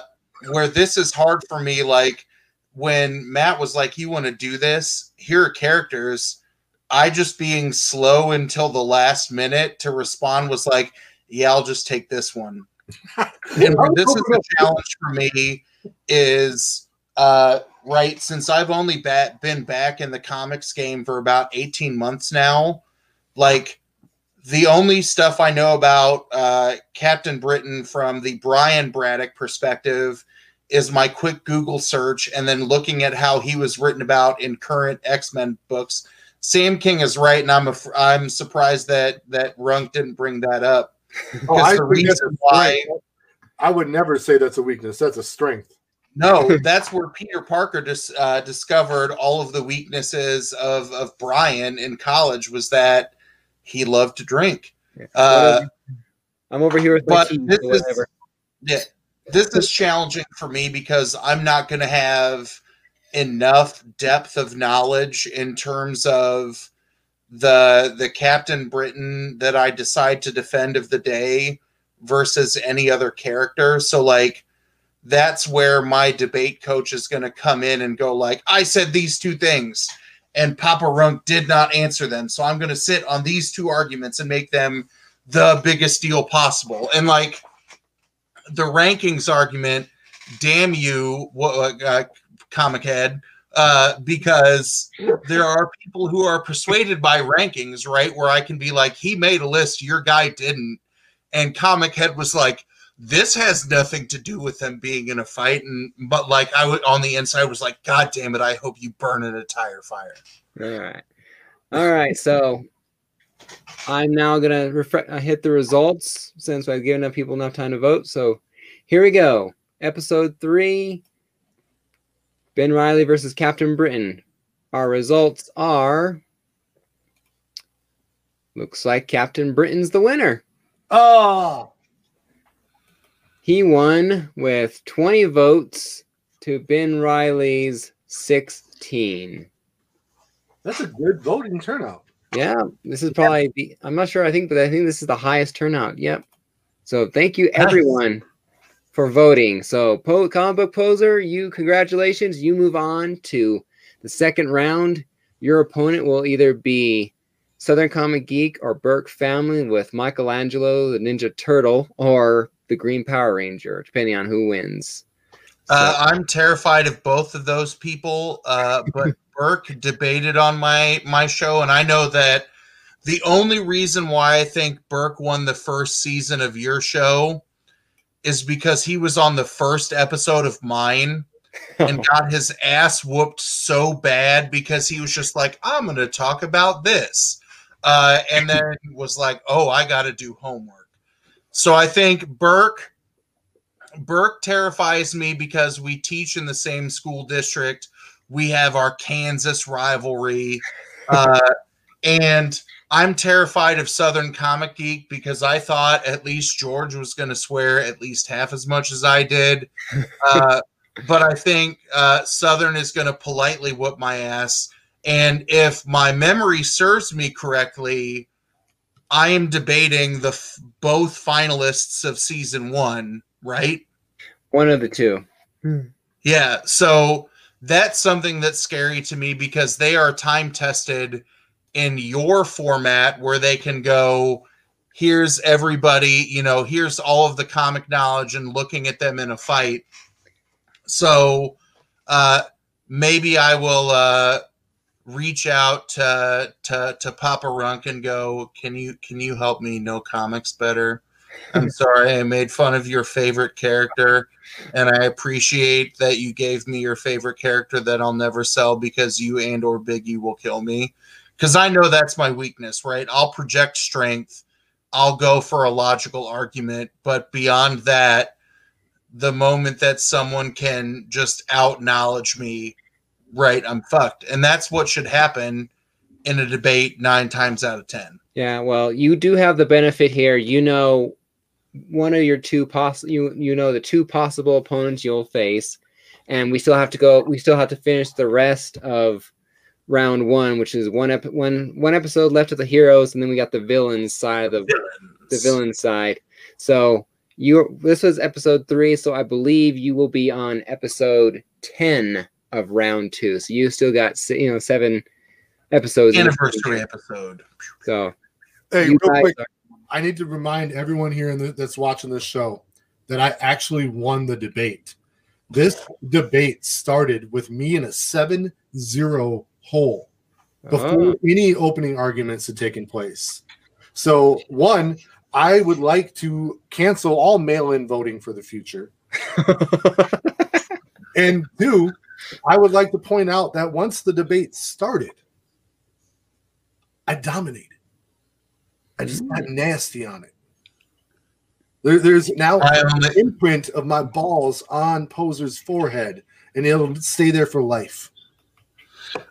where this is hard for me, like when Matt was like, you want to do this? Here are characters. I just being slow until the last minute to respond was like, yeah, I'll just take this one. And where this is a challenge for me is uh right, since I've only bat, been back in the comics game for about eighteen months now, like the only stuff I know about uh, Captain Britain from the Brian Braddock perspective is my quick Google search and then looking at how he was written about in current X-Men books. Sam King is right, and I'm a, I'm surprised that that Runk didn't bring that up. Oh, I, the reason why, I would never say that's a weakness. That's a strength. No, that's where Peter Parker dis, uh, discovered all of the weaknesses of, of Brian in college was that he loved to drink. Yeah. Uh, I'm over here with my team or whatever. Yeah, this is challenging for me because I'm not going to have enough depth of knowledge in terms of the the Captain Britain that I decide to defend of the day versus any other character. So, like, that's where my debate coach is going to come in and go like, I said these two things and Papa Runk did not answer them. So I'm going to sit on these two arguments and make them the biggest deal possible. And like the rankings argument, damn you, uh, Comic Head, uh, because there are people who are persuaded by rankings, right? Where I can be like, he made a list, your guy didn't. And Comic Head was like, this has nothing to do with them being in a fight, and but like I would on the inside was like, God damn it! I hope you burn in a tire fire. All right, all right. So I'm now gonna refresh. I hit the results since I've given enough people enough time to vote. So here we go. Episode three: Ben Reilly versus Captain Britain. Our results are: looks like Captain Britain's the winner. Oh. He won with twenty votes to Ben Reilly's sixteen. That's a good voting turnout. Yeah, this is probably, yeah. the, I'm not sure, I think, but I think this is the highest turnout. Yep. So thank you, everyone, nice. for voting. So, po Comic Book Poser, you, congratulations. You move on to the second round. Your opponent will either be Southern Comic Geek or Burke Family with Michelangelo, the Ninja Turtle, or the Green Power Ranger, depending on who wins. So. Uh, I'm terrified of both of those people, uh, but Burke debated on my, my show, and I know that the only reason why I think Burke won the first season of your show is because he was on the first episode of mine and got his ass whooped so bad because he was just like, I'm going to talk about this. Uh, and then was like, oh, I got to do homework. So I think Burke, Burke terrifies me because we teach in the same school district. We have our Kansas rivalry. Uh, and I'm terrified of Southern Comic Geek because I thought at least George was going to swear at least half as much as I did. Uh, but I think uh, Southern is going to politely whoop my ass. And if my memory serves me correctly, I am debating the f both finalists of season one, right? One of the two. Hmm. Yeah, so that's something that's scary to me because they are time-tested in your format where they can go, here's everybody, you know, here's all of the comic knowledge and looking at them in a fight. So uh, maybe I will... Uh, reach out to, to to Papa Runk and go, can you can you help me know comics better? I'm sorry I made fun of your favorite character, and I appreciate that you gave me your favorite character that I'll never sell because you and or Biggie will kill me. Because I know that's my weakness, right? I'll project strength. I'll go for a logical argument. But beyond that, the moment that someone can just out-knowledge me, right, I'm fucked. And that's what should happen in a debate nine times out of ten. Yeah, well, you do have the benefit here. You know one of your two possible, you, you know the two possible opponents you'll face. And we still have to go, we still have to finish the rest of round one, which is one, ep- one, one episode left of the heroes, and then we got the villains side of the villains. the villain side. So you're, this was episode three, so I believe you will be on episode ten of round two. So you still got you know seven episodes. Anniversary episode. So hey, real quick, are- I need to remind everyone here in the, that's watching this show that I actually won the debate. This debate started with me in a seven zero hole before oh. any opening arguments had taken place. So one, I would like to cancel all mail-in voting for the future. And two, I would like to point out that once the debate started, I dominated. I just got nasty on it. There, there's now an imprint of my balls on Poser's forehead, and it'll stay there for life.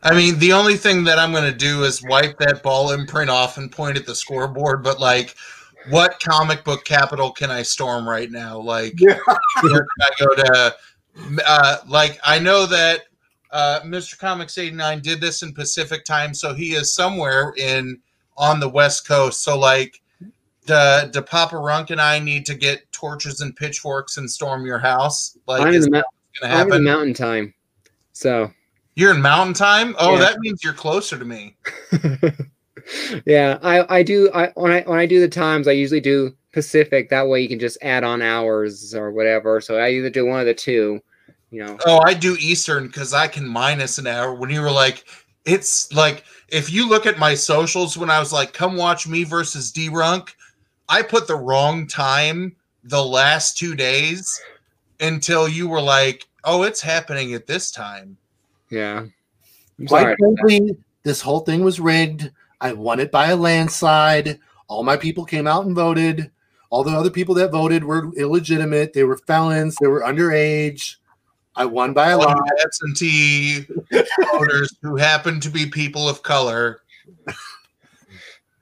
I mean, the only thing that I'm going to do is wipe that ball imprint off and point at the scoreboard, but, like, what comic book capital can I storm right now? Like, yeah. Where can I go to uh, – like, I know that uh, Mister Comics eighty-nine did this in Pacific time, so he is somewhere in on the West Coast. So, like, the, the Papa Runk and I need to get torches and pitchforks and storm your house. Like, I'm is in the, gonna happen? I'm in mountain time, so – You're in mountain time? Oh, yeah. That means you're closer to me. yeah, I, I do. I when I when I do the times, I usually do Pacific. That way, you can just add on hours or whatever. So I either do one of the two. You know. Oh, I do Eastern because I can minus an hour. When you were like, it's like if you look at my socials when I was like, come watch me versus D-Runk. I put the wrong time the last two days until you were like, oh, it's happening at this time. Yeah. Quite frankly, this whole thing was rigged. I won it by a landslide. All my people came out and voted. All the other people that voted were illegitimate. They were felons. They were underage. I won by a lot. Absentee voters who happened to be people of color. All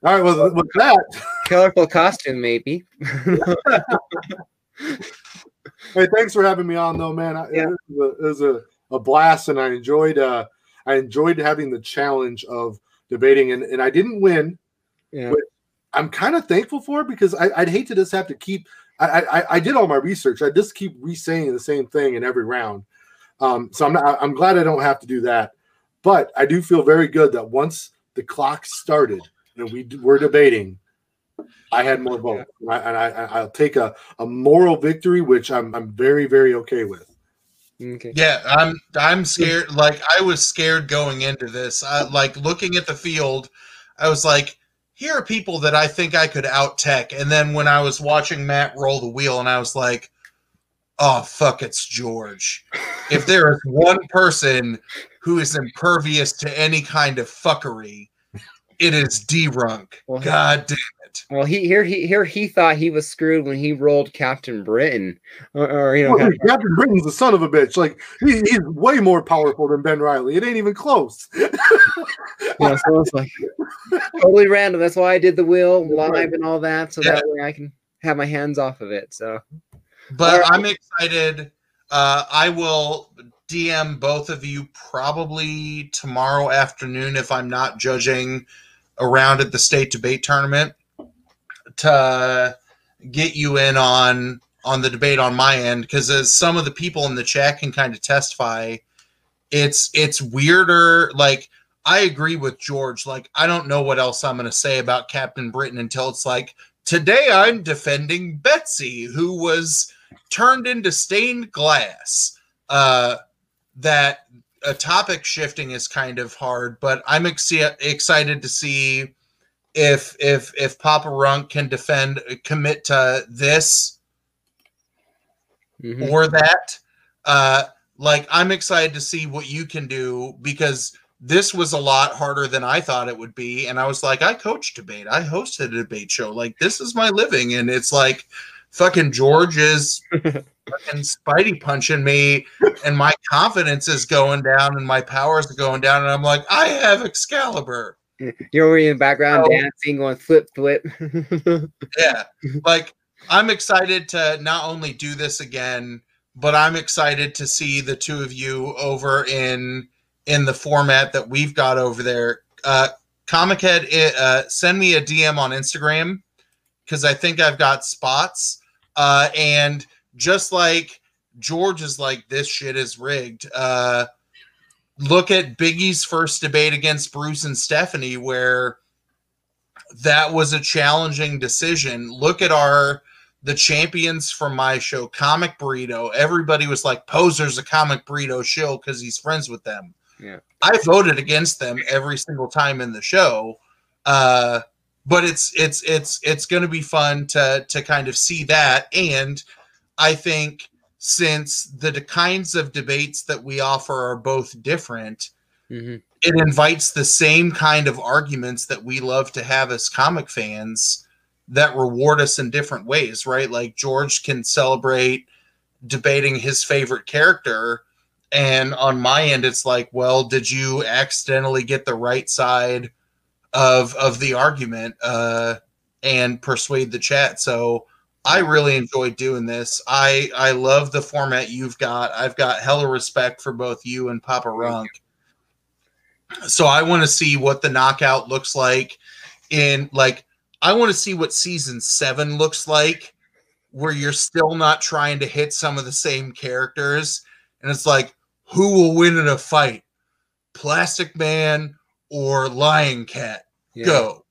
right. Well, with that colorful costume, maybe. Hey, thanks for having me on, though, man. Yeah. It was a. It was a A blast, and I enjoyed. Uh, I enjoyed having the challenge of debating, and, and I didn't win. Yeah. But I'm kind of thankful for it because I, I'd hate to just have to keep. I, I I did all my research. I just keep re-saying the same thing in every round. Um, so I'm not, I'm glad I don't have to do that. But I do feel very good that once the clock started and we were debating, I had more votes, yeah. and, I, and I I'll take a, a moral victory, which I'm I'm very very okay with. Okay. Yeah, I'm I'm scared. Like, I was scared going into this. I, like, looking at the field, I was like, here are people that I think I could out-tech. And then when I was watching Matt roll the wheel, and I was like, oh, fuck, it's George. If there is one person who is impervious to any kind of fuckery, it is D-Runk. Well, God damn it. Well, he here he here he thought he was screwed when he rolled Captain Britain. Or, or you know, well, Captain Britain's the son of a bitch. Like he, he's way more powerful than Ben Reilly. It ain't even close. Yeah, so it's like totally random. That's why I did the wheel live and all that, so yeah. That way I can have my hands off of it. So, but right. I'm excited. Uh, I will D M both of you probably tomorrow afternoon if I'm not judging around at the state debate tournament to get you in on on the debate on my end, because as some of the people in the chat can kind of testify, it's it's weirder. Like, I agree with George. Like, I don't know what else I'm going to say about Captain Britain until it's like, today I'm defending Betsy, who was turned into stained glass. Uh, that a topic shifting is kind of hard, but I'm ex- excited to see if if if Papa Runk can defend commit to this mm-hmm. or that, uh, like I'm excited to see what you can do, because this was a lot harder than I thought it would be. And I was like, I coached debate. I hosted a debate show. Like, this is my living. And it's like, fucking George is fucking Spidey punching me, and my confidence is going down and my powers are going down. And I'm like, I have Excalibur. You're already in the background so, dancing, going flip, flip. Yeah. Like, I'm excited to not only do this again, but I'm excited to see the two of you over in in the format that we've got over there. Uh, Comic Head, uh, send me a D M on Instagram, because I think I've got spots. Uh, and just like George is like, this shit is rigged. Uh, look at Biggie's first debate against Bruce and Stephanie, where that was a challenging decision. Look at our, the champions from my show, Comic Burrito. Everybody was like, Poser's a Comic Burrito shill because he's friends with them. Yeah. I voted against them every single time in the show. Uh, but it's it's it's it's going to be fun to to kind of see that. And I think since the kinds of debates that we offer are both different, mm-hmm. it invites the same kind of arguments that we love to have as comic fans that reward us in different ways, right? Like George can celebrate debating his favorite character, and on my end, it's like, well, did you accidentally get the right side of of the argument uh, and persuade the chat? So I really enjoyed doing this. I, I love the format you've got. I've got hella respect for both you and Papa Runk. So I want to see what the knockout looks like in, like, I want to see what season seven looks like, where you're still not trying to hit some of the same characters. And it's like, who will win in a fight? Plastic Man or Lion Cat? Yeah. Go.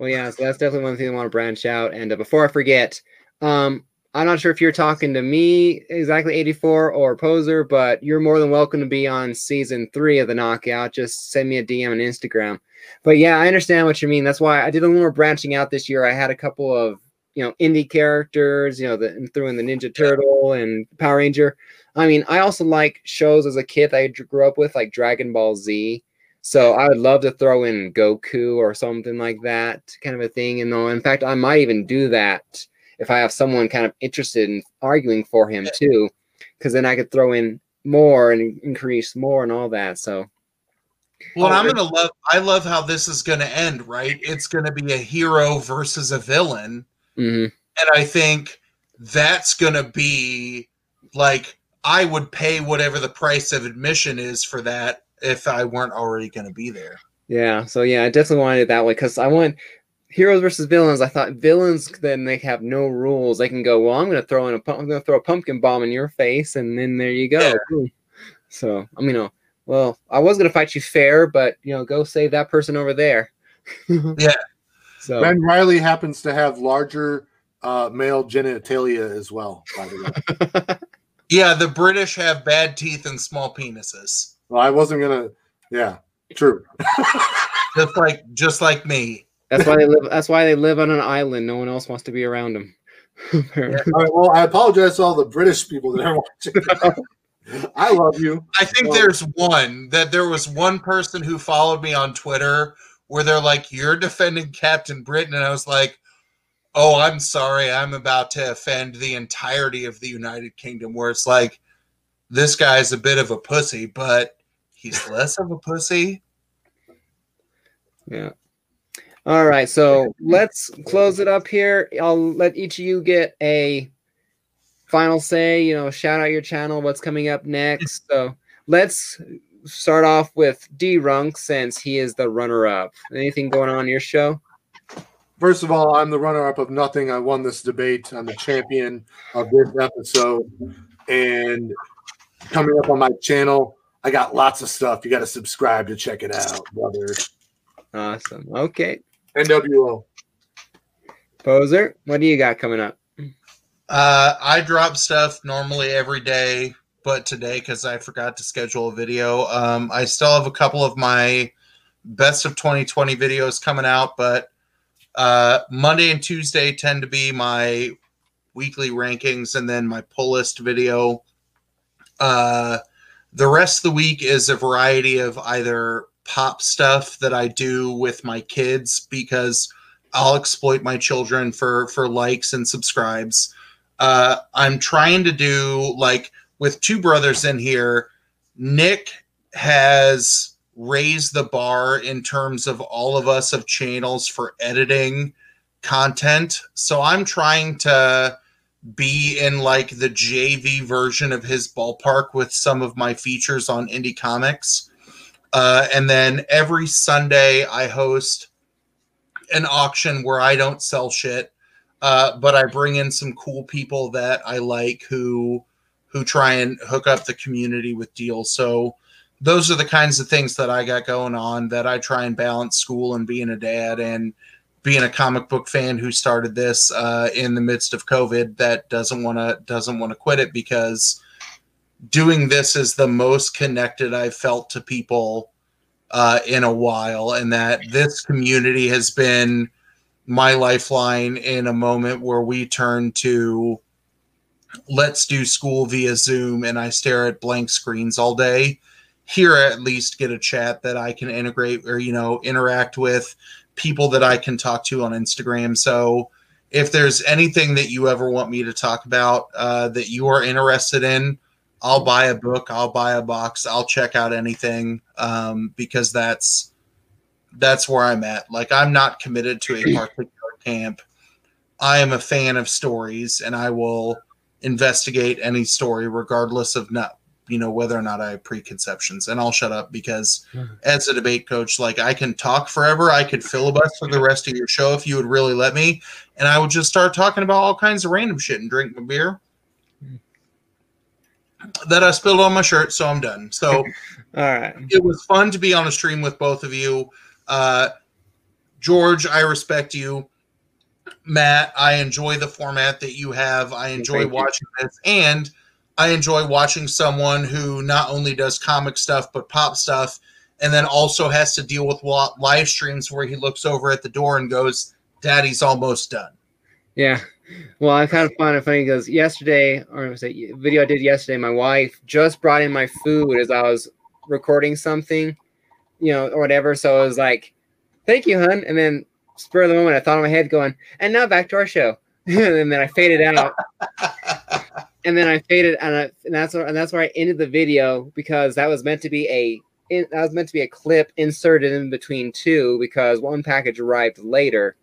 Well, yeah, so that's definitely one thing I want to branch out. And uh, before I forget, um, I'm not sure if you're talking to me exactly, eighty-four, or Poser, but you're more than welcome to be on season three of The Knockout. Just send me a D M on Instagram. But yeah, I understand what you mean. That's why I did a little more branching out this year. I had a couple of, you know, indie characters, you know, the, threw in the Ninja Turtle and Power Ranger. I mean, I also like shows as a kid that I grew up with, like Dragon Ball Z. So I would love to throw in Goku or something like that, kind of a thing. And in fact, I might even do that if I have someone kind of interested in arguing for him too, because then I could throw in more and increase more and all that. So. Well, I'm going to love, I love how this is going to end, right? It's going to be a hero versus a villain. Mm-hmm. And I think that's going to be like, I would pay whatever the price of admission is for that if I weren't already going to be there. Yeah. So yeah, I definitely wanted it that way, because I want heroes versus villains. I thought villains, then they have no rules. They can go, well, I'm going to throw in a, I'm going to throw a pumpkin bomb in your face. And then there you go. Yeah. So, I mean, you know, well, I was going to fight you fair, but, you know, go save that person over there. Yeah. So. Ben Reilly happens to have larger uh, male genitalia as well, by the way. Yeah, the British have bad teeth and small penises. Well, I wasn't going to. Yeah, true. just like just like me. That's why they live. That's why they live on an island. No one else wants to be around them. Yeah. All right, well, I apologize to all the British people that are watching. I love you. I think well, there's one that there was one person who followed me on Twitter where they're like, you're defending Captain Britain. And I was like, oh, I'm sorry. I'm about to offend the entirety of the United Kingdom, where it's like, this guy's a bit of a pussy, but he's less of a pussy. Yeah. All right. So let's close it up here. I'll let each of you get a final say, you know, shout out your channel, what's coming up next. So let's start off with D-Runk, since he is the runner-up. Anything going on in your show? First of all, I'm the runner-up of nothing. I won this debate. I'm the champion of this episode. And coming up on my channel, I got lots of stuff. You got to subscribe to check it out, brother. Awesome. Okay. N W O. Poser, what do you got coming up? Uh, I drop stuff normally every day, but today, because I forgot to schedule a video, um, I still have a couple of my best of twenty twenty videos coming out, but Uh, Monday and Tuesday tend to be my weekly rankings and then my pull list video. Uh, the rest of the week is a variety of either pop stuff that I do with my kids because I'll exploit my children for, for likes and subscribes. Uh, I'm trying to do, like, with two brothers in here, Nick has raised the bar in terms of all of us of channels for editing content. So I'm trying to be in, like, the J V version of his ballpark with some of my features on Indie Comics. Uh, and then every Sunday I host an auction where I don't sell shit, uh, but I bring in some cool people that I like who who try and hook up the community with deals. So those are the kinds of things that I got going on, that I try and balance school and being a dad and being a comic book fan who started this uh, in the midst of COVID that doesn't want to doesn't want to quit it, because doing this is the most connected I've felt to people uh, in a while, and that this community has been my lifeline in a moment where we turn to let's do school via Zoom and I stare at blank screens all day. Here I at least get a chat that I can integrate or, you know, interact with people that I can talk to on Instagram. So if there's anything that you ever want me to talk about uh, that you are interested in, I'll buy a book, I'll buy a box, I'll check out anything, um, because that's that's where I'm at. Like, I'm not committed to a particular camp. I am a fan of stories, and I will investigate any story regardless of not, you know, whether or not I have preconceptions. And I'll shut up because as a debate coach, like, I can talk forever. I could filibuster the rest of your show if you would really let me. And I would just start talking about all kinds of random shit and drink my beer that I spilled on my shirt, so I'm done. So all right. It was fun to be on a stream with both of you. Uh, George, I respect you. Matt, I enjoy the format that you have. I enjoy Thank watching you. This. And I enjoy watching someone who not only does comic stuff, but pop stuff, and then also has to deal with live streams where he looks over at the door and goes, Daddy's almost done. Yeah. Well, I kind of find it funny. He goes, yesterday, or I was like, video I did yesterday, my wife just brought in my food as I was recording something, you know, or whatever. So I was like, thank you, hun. And then spur of the moment, I thought in my head going, and now back to our show. And then I faded out. And then I faded, and, I, and that's where, and that's where I ended the video, because that was meant to be a in, that was meant to be a clip inserted in between two, because one package arrived later.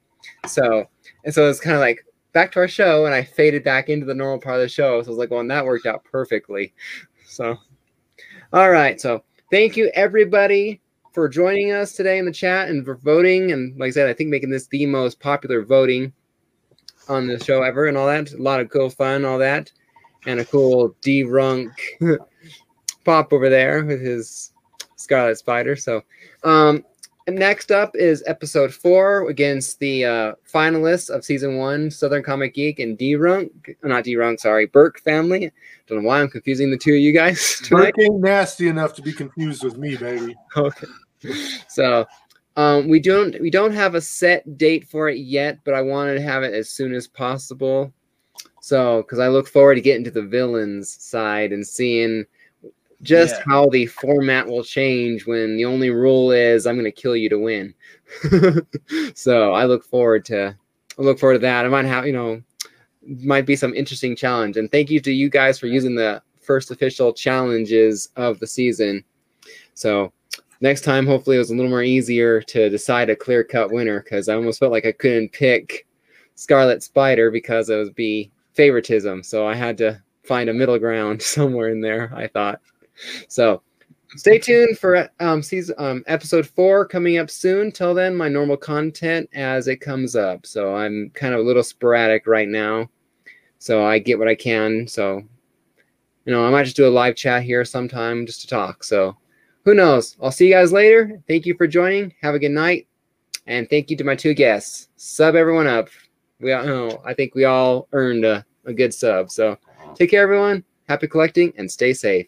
So and so it's kind of like back to our show, and I faded back into the normal part of the show. So I was like, well, and that worked out perfectly. So all right, so thank you everybody for joining us today in the chat and for voting. And like I said, I think making this the most popular voting on the show ever, and all that. A lot of cool fun, all that. And a cool D-Runk pop over there with his Scarlet Spider. So, um, and next up is episode four against the uh, finalists of season one, Southern Comic Geek and D-Runk. Not D-Runk, sorry, Burke Family. Don't know why I'm confusing the two of you guys. Burke ain't nasty enough to be confused with me, baby. Okay. So, um, we don't we don't have a set date for it yet, but I wanted to have it as soon as possible. So, because I look forward to getting to the villains side and seeing just yeah. how the format will change when the only rule is I'm going to kill you to win. So I look forward to I look forward to that. I might have, you know, might be some interesting challenge. And thank you to you guys for using the first official challenges of the season. So next time, hopefully, it was a little more easier to decide a clear cut winner, because I almost felt like I couldn't pick Scarlet Spider because it would be favoritism, so I had to find a middle ground somewhere in there, I thought. So stay tuned for um, season, um, episode four coming up soon. Till then, my normal content as it comes up. So I'm kind of a little sporadic right now, so I get what I can. So, you know, I might just do a live chat here sometime just to talk. So who knows? I'll see you guys later. Thank you for joining. Have a good night. And thank you to my two guests. Sub everyone up. We all know, I think we all earned a, a good sub. So take care, everyone. Happy collecting and stay safe.